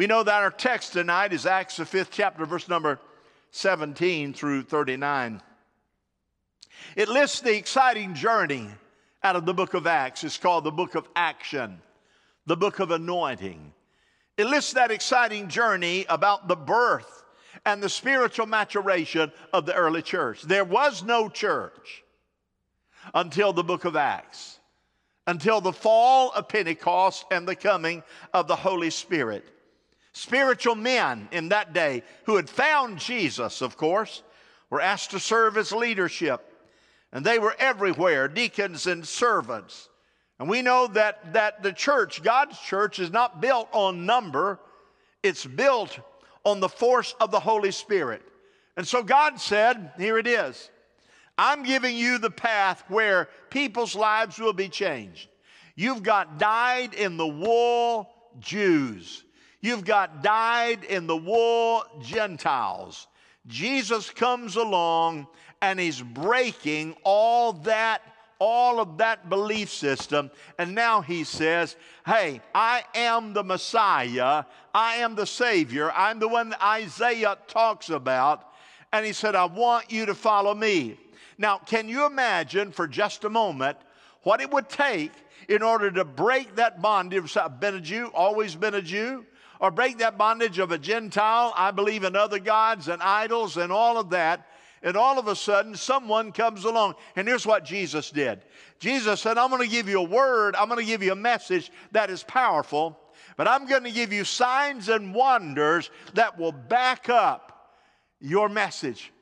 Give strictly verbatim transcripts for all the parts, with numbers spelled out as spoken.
We know that our text tonight is Acts, the fifth chapter, verse number seventeen through thirty-nine. It lists the exciting journey out of the book of Acts. It's called the book of action, the book of anointing. It lists that exciting journey about the birth and the spiritual maturation of the early church. There was no church until the book of Acts, until the fall of Pentecost and the coming of the Holy Spirit. Spiritual men in that day who had found Jesus, of course, were asked to serve as leadership. And they were everywhere, deacons and servants. And we know that, that the church, God's church, is not built on number. It's built on the force of the Holy Spirit. And so God said, here it is. I'm giving you the path where people's lives will be changed. You've got dyed-in-the-wool Jews. You've got dyed-in-the-wool Gentiles. Jesus comes along and he's breaking all that, all of that belief system. And now he says, hey, I am the Messiah. I am the Savior. I'm the one that Isaiah talks about. And he said, I want you to follow me. Now, can you imagine for just a moment what it would take in order to break that bondage? I've been a Jew, always been a Jew. Or break that bondage of a Gentile, I believe in other gods and idols and all of that, and all of a sudden someone comes along. And here's what Jesus did. Jesus said, I'm going to give you a word, I'm going to give you a message that is powerful, but I'm going to give you signs and wonders that will back up your message.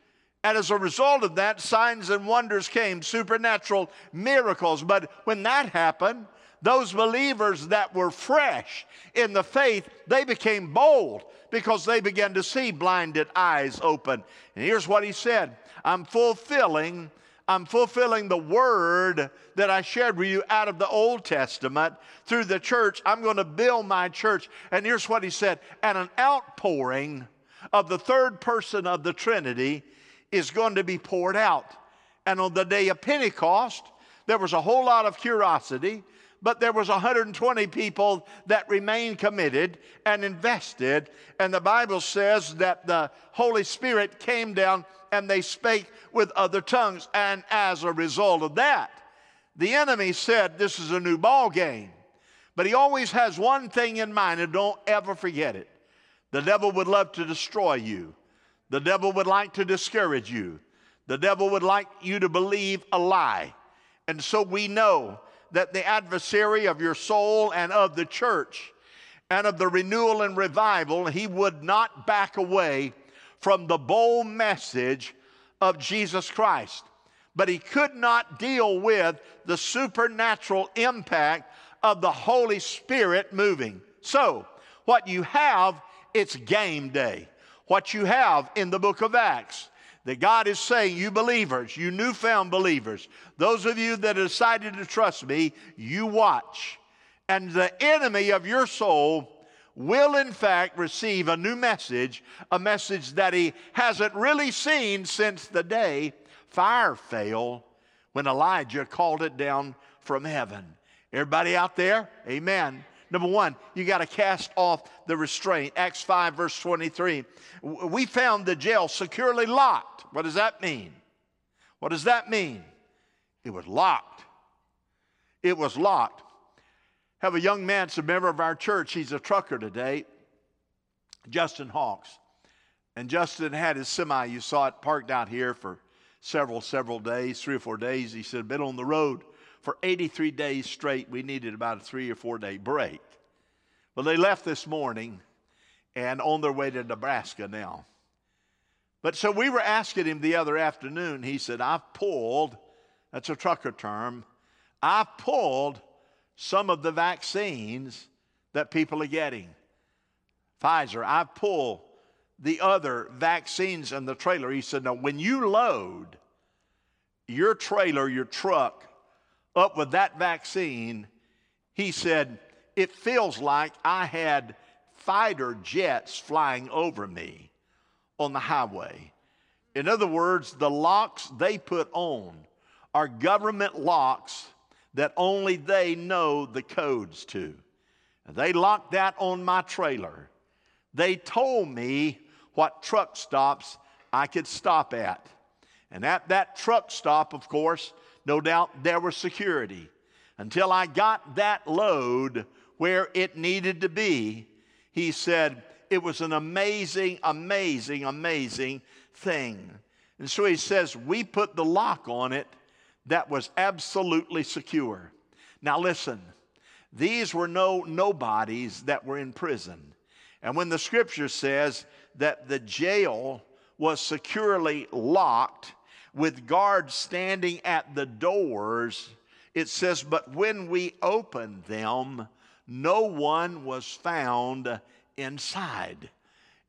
And as a result of that, signs and wonders came, supernatural miracles. But when that happened, those believers that were fresh in the faith, they became bold because they began to see blinded eyes open. And here's what he said. I'm fulfilling, I'm fulfilling the word that I shared with you out of the Old Testament through the church. I'm going to build my church. And here's what he said. And an outpouring of the third person of the Trinity is going to be poured out. And on the day of Pentecost, there was a whole lot of curiosity. But there was one hundred twenty people that remained committed and invested. And the Bible says that the Holy Spirit came down and they spake with other tongues. And as a result of that, the enemy said, this is a new ball game. But he always has one thing in mind, and don't ever forget it. The devil would love to destroy you. The devil would like to discourage you. The devil would like you to believe a lie. And so we know that the adversary of your soul and of the church and of the renewal and revival, he would not back away from the bold message of Jesus Christ. But he could not deal with the supernatural impact of the Holy Spirit moving. So what you have, it's game day. What you have in the book of Acts, that God is saying, you believers, you newfound believers, those of you that decided to trust me, you watch. And the enemy of your soul will, in fact, receive a new message, a message that he hasn't really seen since the day fire fell when Elijah called it down from heaven. Everybody out there? Amen. Number one, you got to cast off the restraint. Acts five, verse twenty-three. We found the jail securely locked. What does that mean? What does that mean? It was locked. It was locked. I have a young man, it's a member of our church. He's a trucker today, Justin Hawks. And Justin had his semi, you saw it, parked out here for several, several days, three or four days. He said, been on the road for eighty-three days straight. We needed about a three or four day break. Well, they left this morning and on their way to Nebraska now. But so we were asking him the other afternoon. He said, I've pulled, that's a trucker term, I've pulled some of the vaccines that people are getting. Pfizer, I've pulled the other vaccines in the trailer. He said, no, when you load your trailer, your truck, up with that vaccine, he said, it feels like I had fighter jets flying over me on the highway. In other words, the locks they put on are government locks that only they know the codes to. They locked that on my trailer. They told me what truck stops I could stop at. And at that truck stop, of course, no doubt there was security. Until I got that load where it needed to be, he said, it was an amazing, amazing, amazing thing. And so he says, we put the lock on it that was absolutely secure. Now listen, these were no nobodies that were in prison. And when the scripture says that the jail was securely locked with guards standing at the doors, it says, but when we opened them, no one was found inside.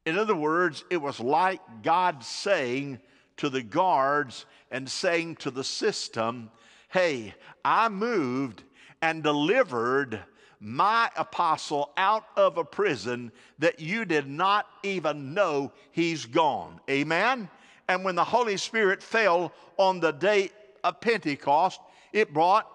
In other words, it was like God saying to the guards and saying to the system, hey, I moved and delivered my apostle out of a prison that you did not even know he's gone. Amen? And when the Holy Spirit fell on the day of Pentecost, it brought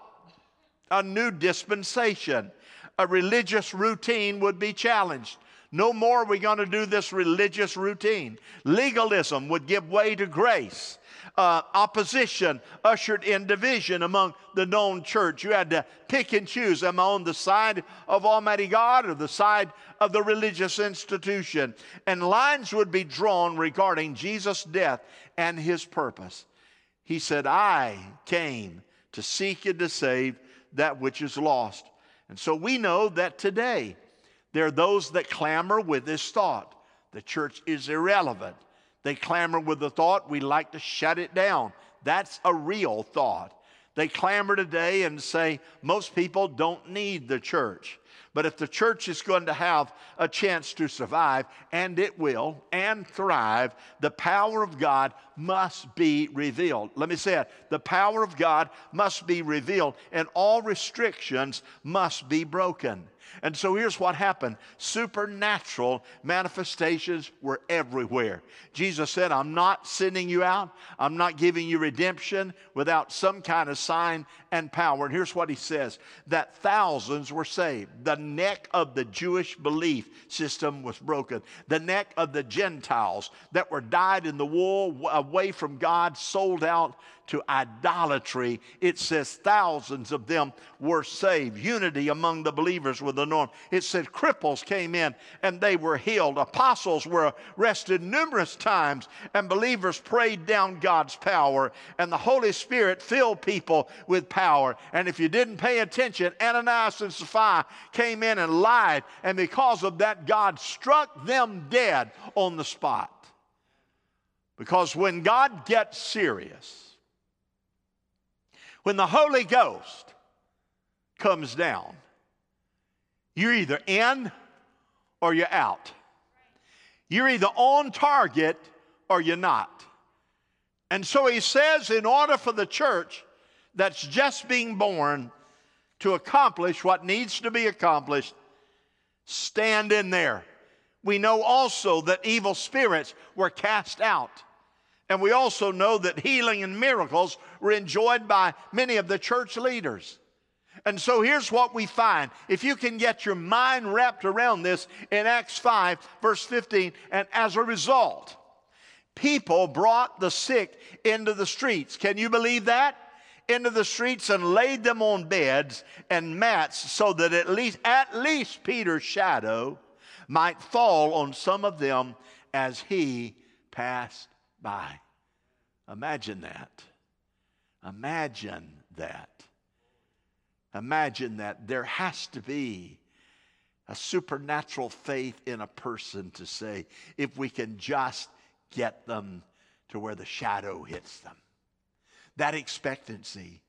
a new dispensation. A religious routine would be challenged. No more are we going to do this religious routine. Legalism would give way to grace. Uh, opposition ushered in division among the known church. You had to pick and choose. Am I on the side of Almighty God or the side of the religious institution? And lines would be drawn regarding Jesus' death and his purpose. He said, I came to seek and to save that which is lost. And so we know that today there are those that clamor with this thought. The church is irrelevant. They clamor with the thought, we like to shut it down. That's a real thought. They clamor today and say, most people don't need the church. But if the church is going to have a chance to survive, and it will, and thrive, the power of God must be revealed. Let me say it. The power of God must be revealed, and all restrictions must be broken. And so here's what happened. Supernatural manifestations were everywhere. Jesus said, I'm not sending you out. I'm not giving you redemption without some kind of sign and power. And here's what he says, that thousands were saved. The neck of the Jewish belief system was broken. The neck of the Gentiles that were dyed in the wool away from God, sold out to idolatry. It says thousands of them were saved. Unity among the believers was the norm. It said cripples came in and they were healed. Apostles were arrested numerous times and believers prayed down God's power. And the Holy Spirit filled people with power. And if you didn't pay attention, Ananias and Sapphira came in and lied. And because of that, God struck them dead on the spot. Because when God gets serious, when the Holy Ghost comes down, you're either in or you're out. You're either on target or you're not. And so he says, in order for the church that's just being born to accomplish what needs to be accomplished, stand in there. We know also that evil spirits were cast out. And we also know that healing and miracles were enjoyed by many of the church leaders. And so here's what we find. If you can get your mind wrapped around this in Acts five, verse fifteen, and as a result, people brought the sick into the streets. Can you believe that? Into the streets and laid them on beds and mats so that at least, at least Peter's shadow might fall on some of them as he passed by. Imagine that. Imagine that. Imagine that. There has to be a supernatural faith in a person to say, if we can just get them to where the shadow hits them. That expectancy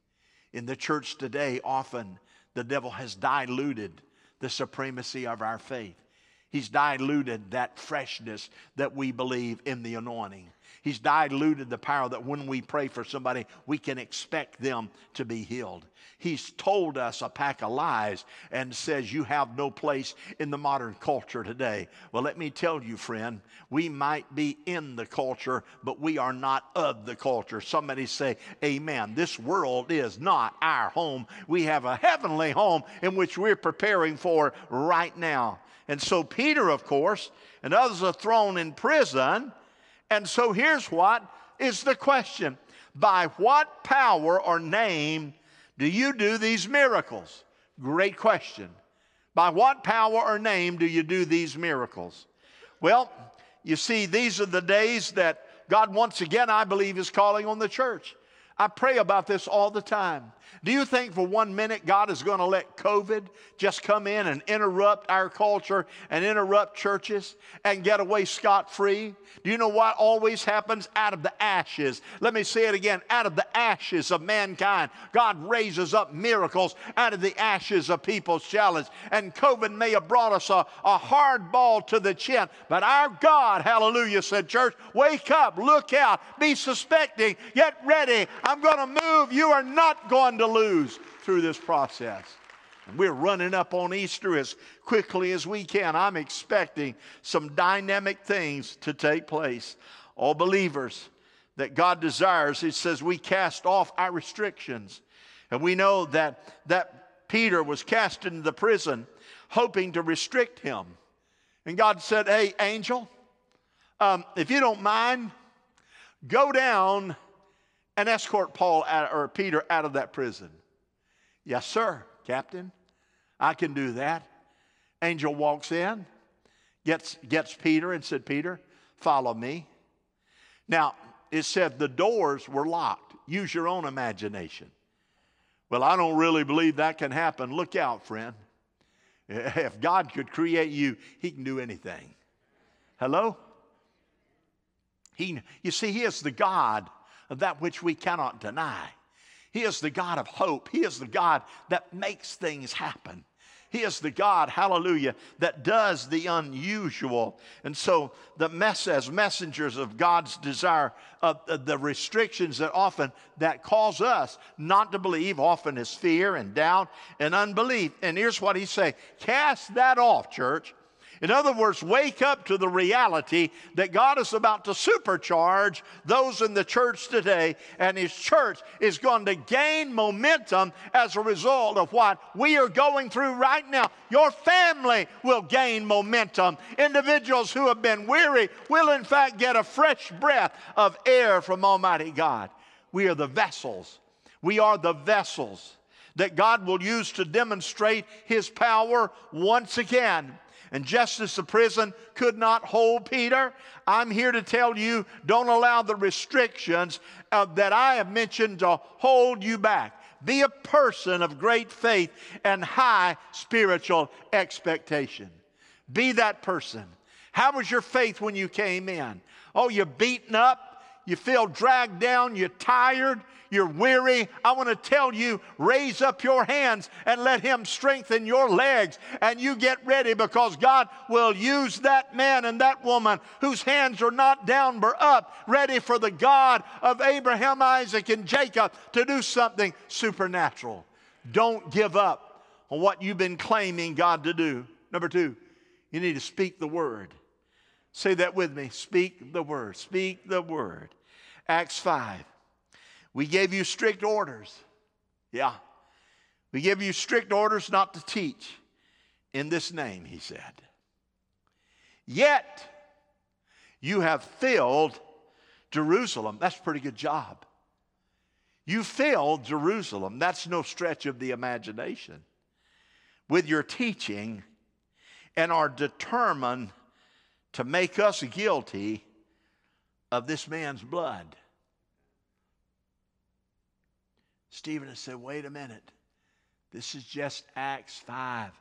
in the church today, often the devil has diluted the supremacy of our faith. He's diluted that freshness that we believe in the anointing. He's diluted the power that when we pray for somebody, we can expect them to be healed. He's told us a pack of lies and says you have no place in the modern culture today. Well, let me tell you, friend, we might be in the culture, but we are not of the culture. Somebody say, amen. This world is not our home. We have a heavenly home in which we're preparing for right now. And so Peter, of course, and others are thrown in prison. And so here's what is the question. By what power or name do you do these miracles? Great question. By what power or name do you do these miracles? Well, you see, these are the days that God, once again, I believe, is calling on the church. I pray about this all the time. Do you think for one minute God is going to let COVID just come in and interrupt our culture and interrupt churches and get away scot-free? Do you know what always happens? Out of the ashes. Let me say it again. Out of the ashes of mankind, God raises up miracles out of the ashes of people's challenge. And COVID may have brought us a, a hard ball to the chin, but our God, hallelujah, said, church, wake up, look out, be suspecting, get ready. I'm going to move. You are not going to lose through this process. And we're running up on Easter as quickly as we can. I'm expecting some dynamic things to take place. All believers that God desires, he says, we cast off our restrictions. And we know that, that Peter was cast into the prison hoping to restrict him. And God said, hey, angel, um, if you don't mind, go down and escort Paul out, or Peter out of that prison. Yes, sir, Captain. I can do that. Angel walks in, gets, gets Peter and said, Peter, follow me. Now, it said the doors were locked. Use your own imagination. Well, I don't really believe that can happen. Look out, friend. If God could create you, he can do anything. Hello? He, you see, he is the God of that which we cannot deny. He is the God of hope. He is the God that makes things happen. He is the God, hallelujah, that does the unusual. And so the mess as messengers of God's desire, of uh, the restrictions that often that cause us not to believe, often is fear and doubt and unbelief. And here's what he say, cast that off, church. In other words, wake up to the reality that God is about to supercharge those in the church today, and his church is going to gain momentum as a result of what we are going through right now. Your family will gain momentum. Individuals who have been weary will, in fact, get a fresh breath of air from Almighty God. We are the vessels. We are the vessels that God will use to demonstrate his power once again. And just as the prison could not hold Peter, I'm here to tell you, don't allow the restrictions uh, that I have mentioned to hold you back. Be a person of great faith and high spiritual expectation. Be that person. How was your faith when you came in? Oh, you're beaten up. You feel dragged down. You're tired. You're weary. I want to tell you, raise up your hands and let him strengthen your legs, and you get ready, because God will use that man and that woman whose hands are not down but up, ready for the God of Abraham, Isaac, and Jacob to do something supernatural. Don't give up on what you've been claiming God to do. Number two, you need to speak the word. Say that with me. Speak the word. Speak the word. Acts five. We gave you strict orders. Yeah. We gave you strict orders not to teach in this name, he said. Yet you have filled Jerusalem. That's a pretty good job. You filled Jerusalem. That's no stretch of the imagination. With your teaching, and are determined to make us guilty of this man's blood. Stephen has said, wait a minute. This is just Acts five.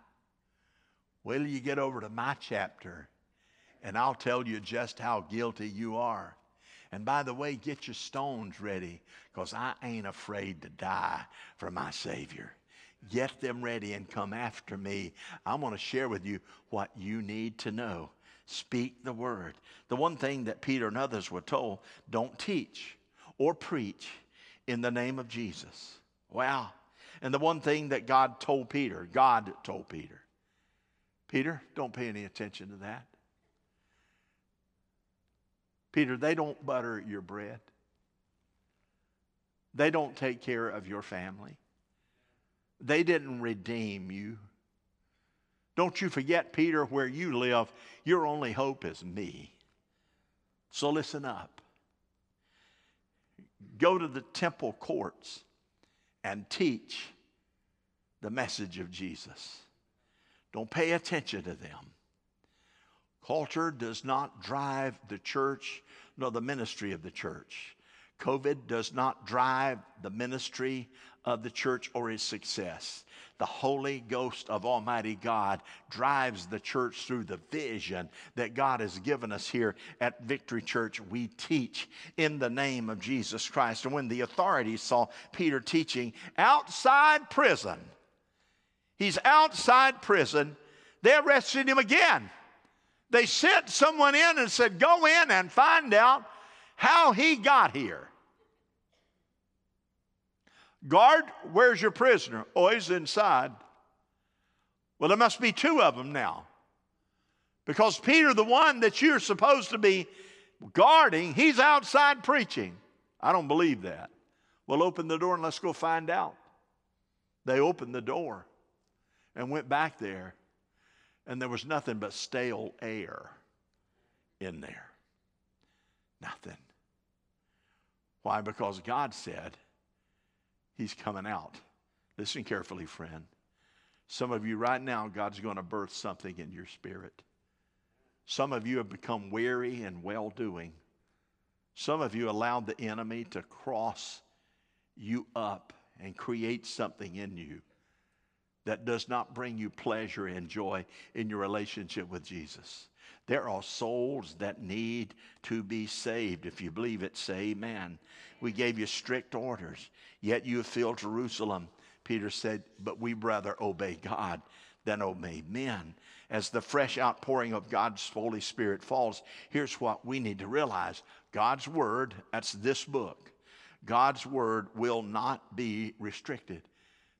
Wait till you get over to my chapter, and I'll tell you just how guilty you are. And by the way, get your stones ready, because I ain't afraid to die for my Savior. Get them ready and come after me. I want to share with you what you need to know. Speak the word. The one thing that Peter and others were told, don't teach or preach in the name of Jesus. Wow. And the one thing that God told Peter, God told Peter, Peter, don't pay any attention to that. Peter, they don't butter your bread. They don't take care of your family. They didn't redeem you. Don't you forget, Peter, where you live, your only hope is me. So listen up. Go to the temple courts and teach the message of Jesus. Don't pay attention to them. Culture does not drive the church, nor the ministry of the church. COVID does not drive the ministry of the church or its success. The Holy Ghost of Almighty God drives the church through the vision that God has given us here at Victory Church. We teach in the name of Jesus Christ. And when the authorities saw Peter teaching outside prison, he's outside prison, they arrested him again. They sent someone in and said, go in and find out how he got here. Guard, where's your prisoner? Oh, he's inside. Well, there must be two of them now. Because Peter, the one that you're supposed to be guarding, he's outside preaching. I don't believe that. Well, open the door and let's go find out. They opened the door and went back there. And there was nothing but stale air in there. Nothing. Why? Because God said he's coming out. Listen carefully, friend. Some of you right now, God's going to birth something in your spirit. Some of you have become weary and well-doing. Some of you allowed the enemy to cross you up and create something in you that does not bring you pleasure and joy in your relationship with Jesus. There are souls that need to be saved. If you believe it, say amen. We gave you strict orders, yet you filled Jerusalem. Peter said, but we rather obey God than obey men. As the fresh outpouring of God's Holy Spirit falls, here's what we need to realize. God's word, that's this book, God's word will not be restricted.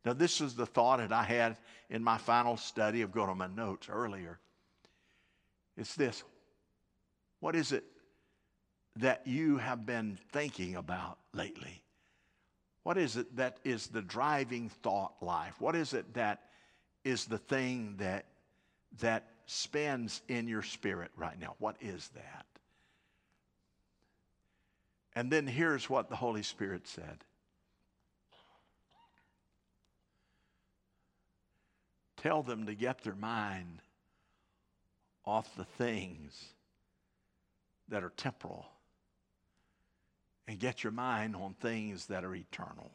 Now, this is the thought that I had in my final study of going on my notes earlier. It's this. What is it that you have been thinking about lately? What is it that is the driving thought life? What is it that is the thing that, that spins in your spirit right now? What is that? And then here's what the Holy Spirit said. Tell them to get their mind off the things that are temporal and get your mind on things that are eternal.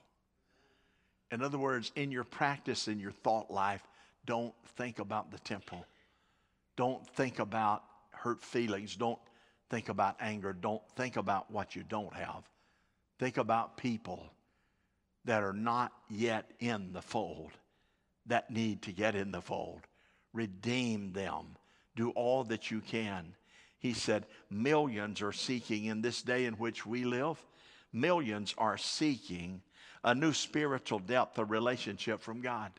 In other words, in your practice, in your thought life, don't think about the temporal. Don't think about hurt feelings. Don't think about anger. Don't think about what you don't have. Think about people that are not yet in the fold, that need to get in the fold. Redeem them. Do all that you can. He said, millions are seeking in this day in which we live. Millions are seeking a new spiritual depth of relationship from God.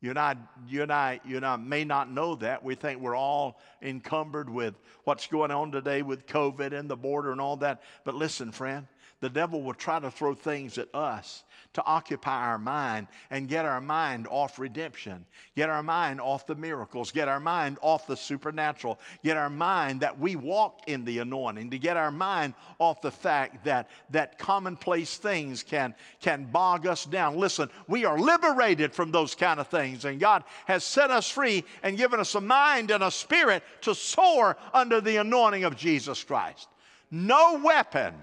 You and I, you and I, you and I may not know that. We think we're all encumbered with what's going on today with COVID and the border and all that. But listen, friend, the devil will try to throw things at us to occupy our mind and get our mind off redemption, get our mind off the miracles, get our mind off the supernatural, get our mind that we walk in the anointing, to get our mind off the fact that, that commonplace things can, can bog us down. Listen, we are liberated from those kind of things, and God has set us free and given us a mind and a spirit to soar under the anointing of Jesus Christ. No weapon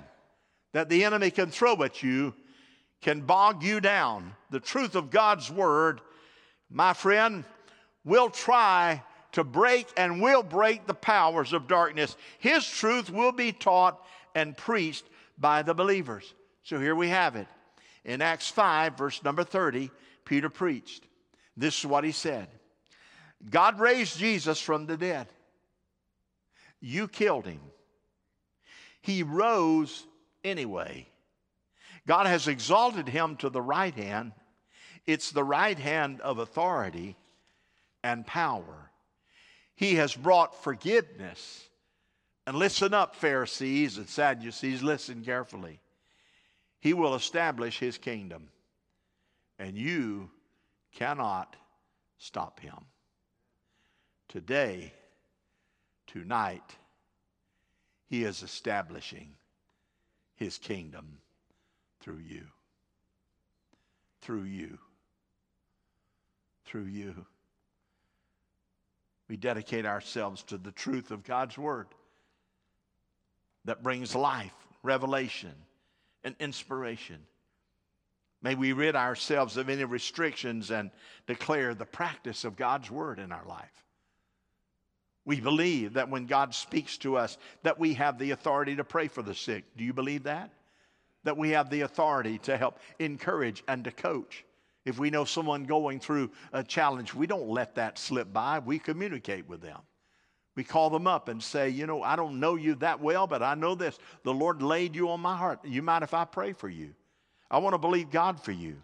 that the enemy can throw at you can bog you down. The truth of God's word, my friend, will try to break and will break the powers of darkness. His truth will be taught and preached by the believers. So here we have it. In Acts five, verse number thirty, Peter preached. This is what he said. God raised Jesus from the dead. You killed him. He rose anyway. God has exalted him to the right hand. It's the right hand of authority and power. He has brought forgiveness. And listen up, Pharisees and Sadducees, listen carefully. He will establish his kingdom, and you cannot stop him. Today, tonight, he is establishing his kingdom through you. Through you. Through you. We dedicate ourselves to the truth of God's word that brings life, revelation, and inspiration. May we rid ourselves of any restrictions and declare the practice of God's word in our life. We believe that when God speaks to us, that we have the authority to pray for the sick. Do you believe that? That we have the authority to help encourage and to coach. If we know someone going through a challenge, we don't let that slip by. We communicate with them. We call them up and say, you know, I don't know you that well, but I know this. The Lord laid you on my heart. You mind if I pray for you? I want to believe God for you.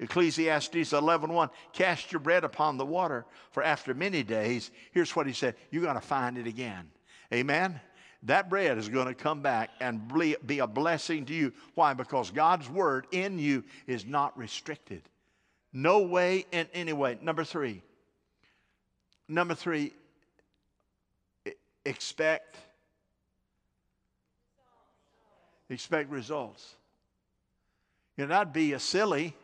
Ecclesiastes eleven one, cast your bread upon the water, for after many days, here's what he said, you're going to find it again. Amen? That bread is going to come back and be a blessing to you. Why? Because God's word in you is not restricted. No way in any way. Number three. Number three, expect, expect results. You know, that'd be a silly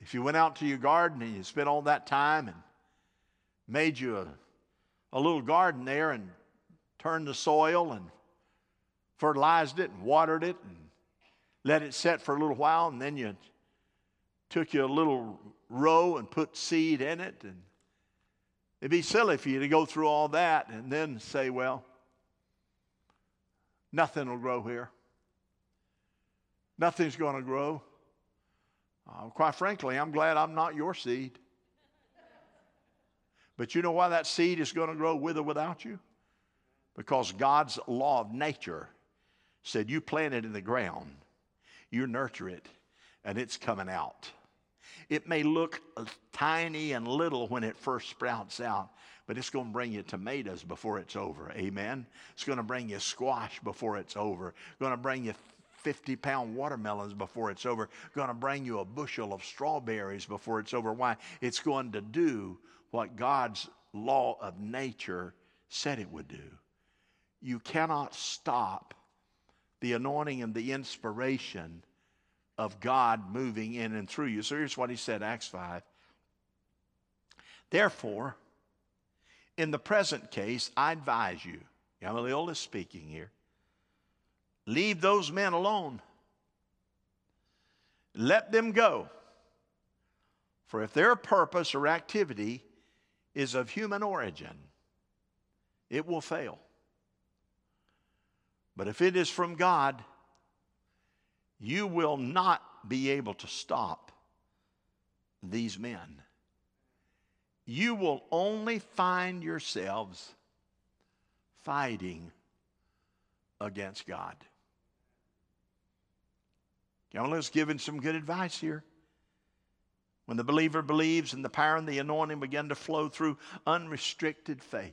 if you went out to your garden and you spent all that time and made you a, a little garden there and turned the soil and fertilized it and watered it and let it set for a little while, and then you took you a little row and put seed in it. And it'd be silly for you to go through all that and then say, well, nothing will grow here. Nothing's going to grow. Uh, quite frankly, I'm glad I'm not your seed. But you know why that seed is going to grow with or without you? Because God's law of nature said you plant it in the ground, you nurture it, and it's coming out. It may look tiny and little when it first sprouts out, but it's going to bring you tomatoes before it's over. Amen? It's going to bring you squash before it's over. It's going to bring you fifty-pound watermelons before it's over. Going to bring you a bushel of strawberries before it's over. Why? It's going to do what God's law of nature said it would do. You cannot stop the anointing and the inspiration of God moving in and through you. So here's what he said, Acts five. Therefore, in the present case, I advise you, Gamaliel is speaking here, leave those men alone. Let them go. For if their purpose or activity is of human origin, it will fail. But if it is from God, you will not be able to stop these men. You will only find yourselves fighting against God. Gamaliel's giving some good advice here. When the believer believes and the power and the anointing begin to flow through unrestricted faith,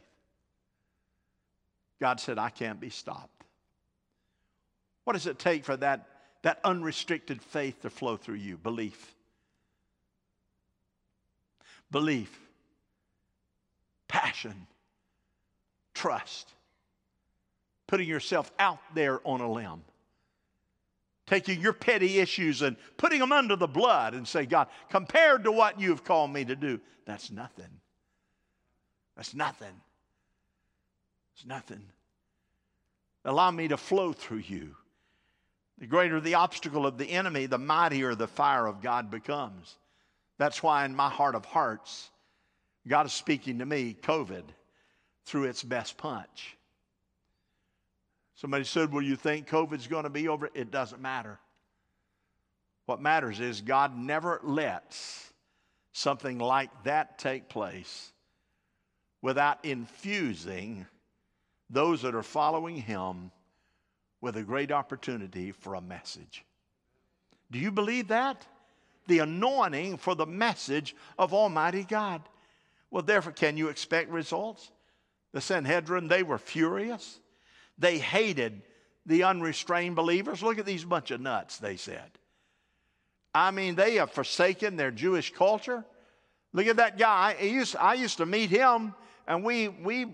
God said, I can't be stopped. What does it take for that, that unrestricted faith to flow through you? Belief. Belief. Passion. Trust. Putting yourself out there on a limb. Taking your petty issues and putting them under the blood and say, God, compared to what you've called me to do, that's nothing. That's nothing. It's nothing. Allow me to flow through you. The greater the obstacle of the enemy, the mightier the fire of God becomes. That's why in my heart of hearts, God is speaking to me, COVID, through its best punch. Somebody said, well, you think COVID's going to be over? It doesn't matter. What matters is God never lets something like that take place without infusing those that are following him with a great opportunity for a message. Do you believe that? The anointing for the message of Almighty God. Well, therefore, can you expect results? The Sanhedrin, they were furious. They hated the unrestrained believers. Look at these bunch of nuts, they said. I mean, they have forsaken their Jewish culture. Look at that guy. He used, I used to meet him and we, we,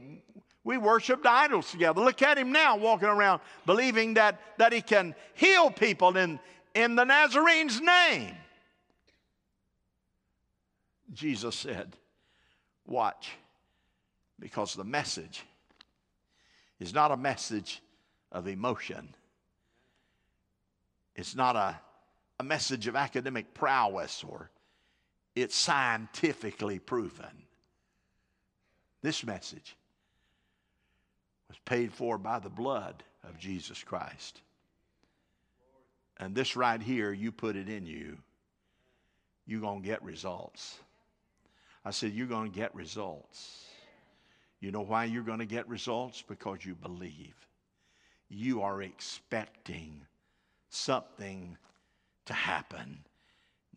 we worshiped idols together. Look at him now walking around believing that, that he can heal people in, in the Nazarene's name. Jesus said, watch, because the message is not a message of emotion. It's not a, a message of academic prowess, or it's scientifically proven. This message was paid for by the blood of Jesus Christ. And this right here, you put it in you, you're going to get results. I said, you're going to get results. You know why you're going to get results? Because you believe. You are expecting something to happen.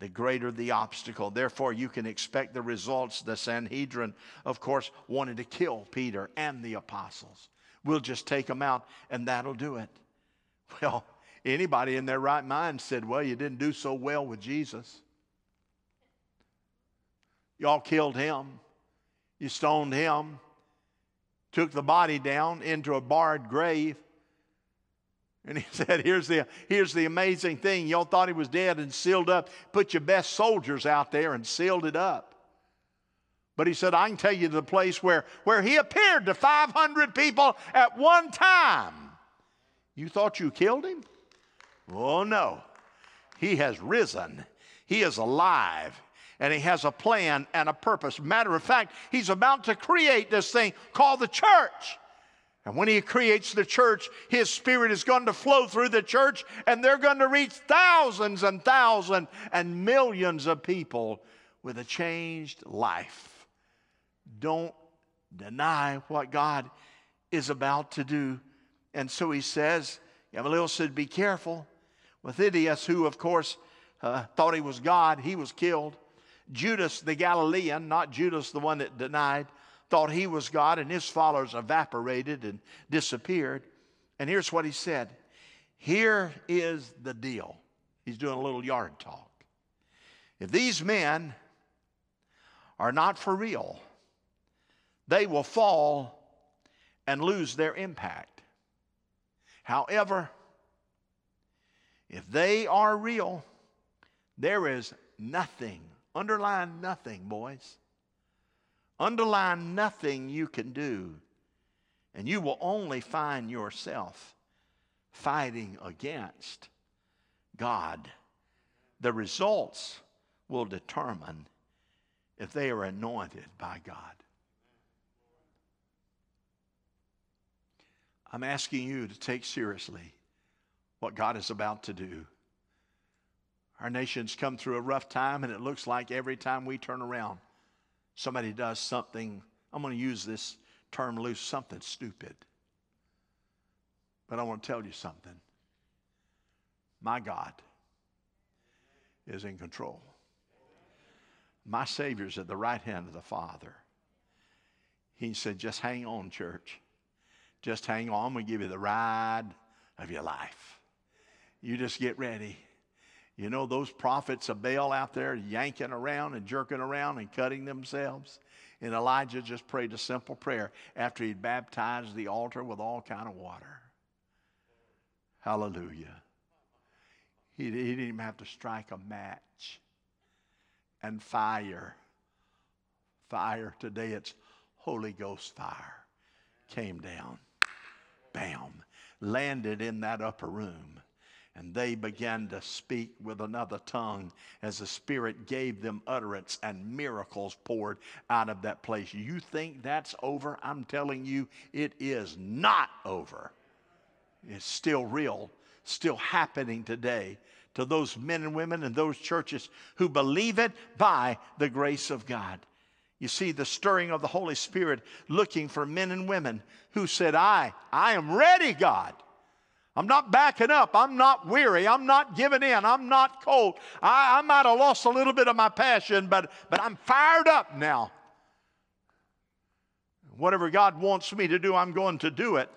The greater the obstacle, therefore you can expect the results. The Sanhedrin, of course, wanted to kill Peter and the apostles. We'll just take them out and that'll do it. Well, anybody in their right mind said, well, you didn't do so well with Jesus. Y'all killed him. You stoned him. Took the body down into a barred grave. And he said, here's the, here's the amazing thing. Y'all thought he was dead and sealed up. Put your best soldiers out there and sealed it up. But he said, I can tell you the place where, where he appeared to five hundred people at one time. You thought you killed him? Oh, no. He has risen. He is alive. And he has a plan and a purpose. Matter of fact, he's about to create this thing called the church. And when he creates the church, his spirit is going to flow through the church, and they're going to reach thousands and thousands and millions of people with a changed life. Don't deny what God is about to do. And so he says, Gamaliel said, be careful. With Idios, who of course uh, thought he was God, he was killed. Judas the Galilean, not Judas the one that denied, thought he was God, and his followers evaporated and disappeared. And here's what he said. Here is the deal. He's doing a little yard talk. If these men are not for real, they will fall and lose their impact. However, if they are real, there is nothing. Underline nothing, boys. Underline nothing you can do, and you will only find yourself fighting against God. The results will determine if they are anointed by God. I'm asking you to take seriously what God is about to do. Our nation's come through a rough time, and it looks like every time we turn around, somebody does something, I'm going to use this term loose, something stupid. But I want to tell you something. My God is in control. My Savior's at the right hand of the Father. He said, just hang on, church. Just hang on. I'm going to give you the ride of your life. You just get ready. You know, those prophets of Baal out there yanking around and jerking around and cutting themselves. And Elijah just prayed a simple prayer after he'd baptized the altar with all kind of water. Hallelujah. He, he didn't even have to strike a match. And fire, fire, today it's Holy Ghost fire, came down, bam, landed in that upper room. And they began to speak with another tongue as the Spirit gave them utterance, and miracles poured out of that place. You think that's over? I'm telling you, it is not over. It's still real, still happening today to those men and women and those churches who believe it by the grace of God. You see, the stirring of the Holy Spirit looking for men and women who said, I, I am ready, God. I'm not backing up. I'm not weary. I'm not giving in. I'm not cold. I, I might have lost a little bit of my passion, but, but I'm fired up now. Whatever God wants me to do, I'm going to do it.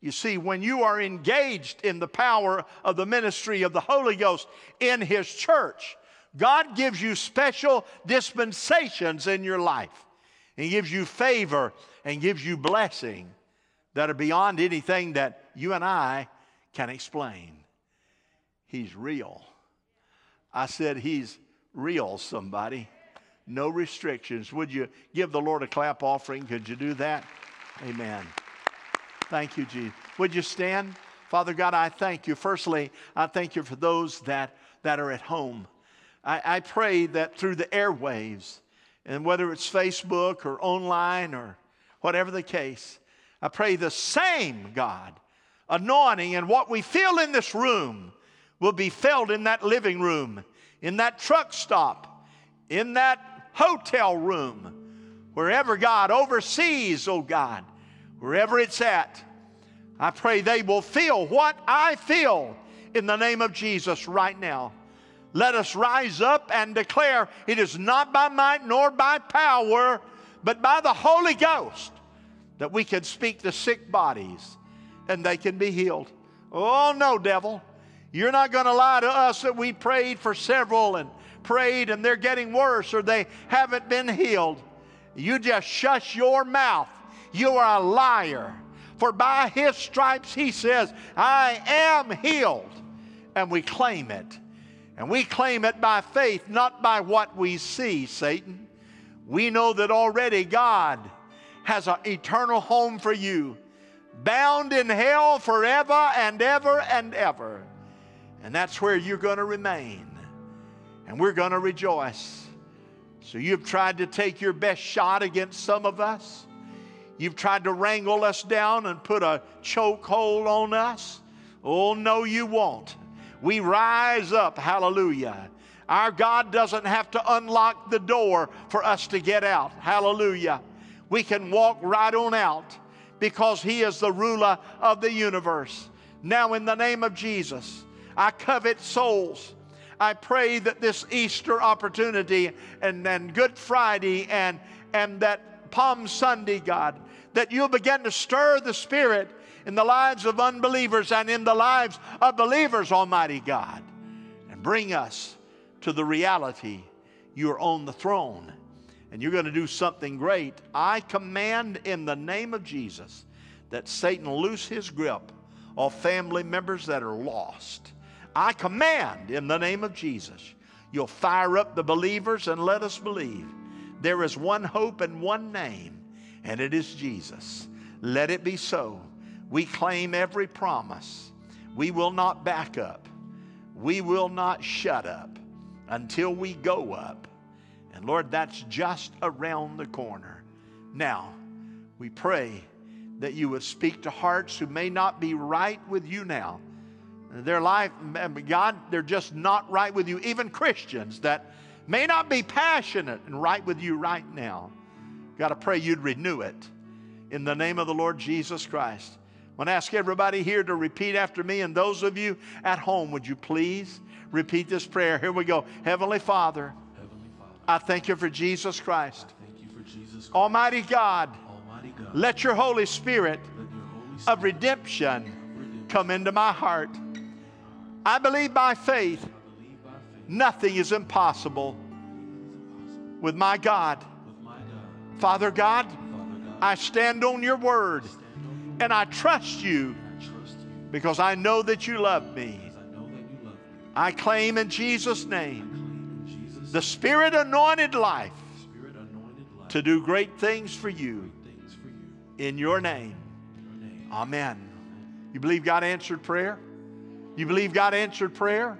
You see, when you are engaged in the power of the ministry of the Holy Ghost in His church, God gives you special dispensations in your life. And he gives you favor and gives you blessing that are beyond anything that you and I can explain. He's real. I said he's real, somebody. No restrictions. Would you give the Lord a clap offering? Could you do that? Amen. Thank you, Jesus. Would you stand? Father God, I thank you. Firstly, I thank you for those that, that are at home. I, I pray that through the airwaves, and whether it's Facebook or online or whatever the case, I pray the same, God, anointing and what we feel in this room will be felt in that living room, in that truck stop, in that hotel room, wherever, God, overseas, oh God, wherever it's at. I pray they will feel what I feel in the name of Jesus right now. Let us rise up and declare it is not by might nor by power, but by the Holy Ghost, that we can speak to sick bodies and they can be healed. Oh no, devil, you're not going to lie to us that we prayed for several and prayed and they're getting worse or they haven't been healed. You just shut your mouth. You are a liar. For by his stripes, he says, I am healed. And we claim it. And we claim it by faith, not by what we see, Satan. We know that already God has an eternal home for you, bound in hell forever and ever and ever. And that's where you're going to remain. And we're going to rejoice. So you've tried to take your best shot against some of us. You've tried to wrangle us down and put a chokehold on us. Oh, no, you won't. We rise up. Hallelujah. Our God doesn't have to unlock the door for us to get out. Hallelujah. We can walk right on out because he is the ruler of the universe. Now, in the name of Jesus, I covet souls. I pray that this Easter opportunity and, and Good Friday and, and that Palm Sunday, God, that you'll begin to stir the Spirit in the lives of unbelievers and in the lives of believers, Almighty God, and bring us to the reality you are on the throne and you're going to do something great. I command in the name of Jesus that Satan loose his grip of family members that are lost. I command in the name of Jesus, you'll fire up the believers and let us believe there is one hope and one name, and it is Jesus. Let it be so. We claim every promise. We will not back up. We will not shut up until we go up. And Lord, that's just around the corner. Now, we pray that you would speak to hearts who may not be right with you now. Their life, God, they're just not right with you. Even Christians that may not be passionate and right with you right now. God, to pray you'd renew it in the name of the Lord Jesus Christ. I want to ask everybody here to repeat after me. And those of you at home, would you please repeat this prayer? Here we go. Heavenly Father, Heavenly Father, I thank you for Jesus Christ. I thank you for Jesus Christ. Almighty God, Almighty God, let your Holy Spirit, your Holy Spirit of redemption, redemption come into my heart. I believe by faith, believe by faith nothing is impossible, nothing is impossible. With, my God. with my God. Father God, Father God I stand on your word, on your and, I trust you, and I trust you because I know that you love me. I, love you. I claim in Jesus' name, in Jesus the Spirit anointed life, Spirit anointed life to do great things for you, things for you. In your name. In your name. Amen. Amen. You believe God answered prayer? You believe God answered prayer?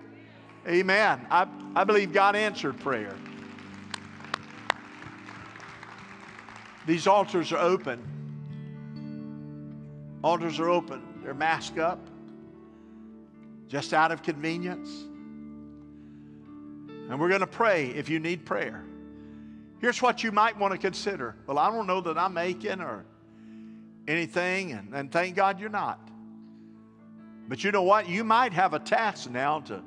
Amen. I, I believe God answered prayer. These altars are open. Altars are open. They're masked up. Just out of convenience. And we're going to pray if you need prayer. Here's what you might want to consider. Well, I don't know that I'm making or anything. And, and thank God you're not. But you know what? You might have a task now to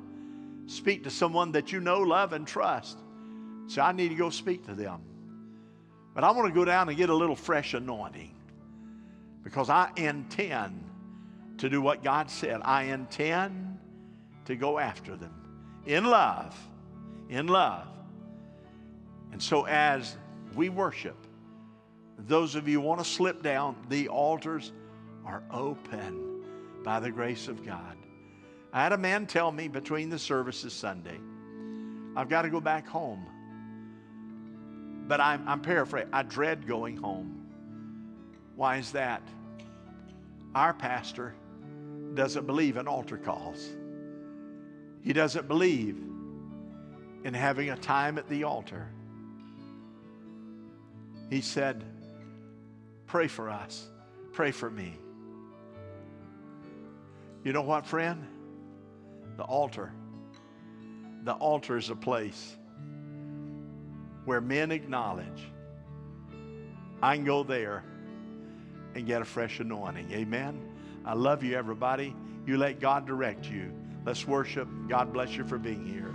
speak to someone that you know, love, and trust. So I need to go speak to them. But I want to go down and get a little fresh anointing because I intend to do what God said. I intend to go after them in love, in love. And so as we worship, Those of you who want to slip down, the altars are open by the grace of God. I had a man tell me between the services Sunday, I've got to go back home. But I'm, I'm paraphrasing. I dread going home. Why is that? Our pastor doesn't believe in altar calls. He doesn't believe in having a time at the altar. He said, pray for us. Pray for me. You know what, friend? The altar. The altar is a place where men acknowledge, I can go there and get a fresh anointing. Amen. I love you, everybody. You let God direct you. Let's worship. God bless you for being here.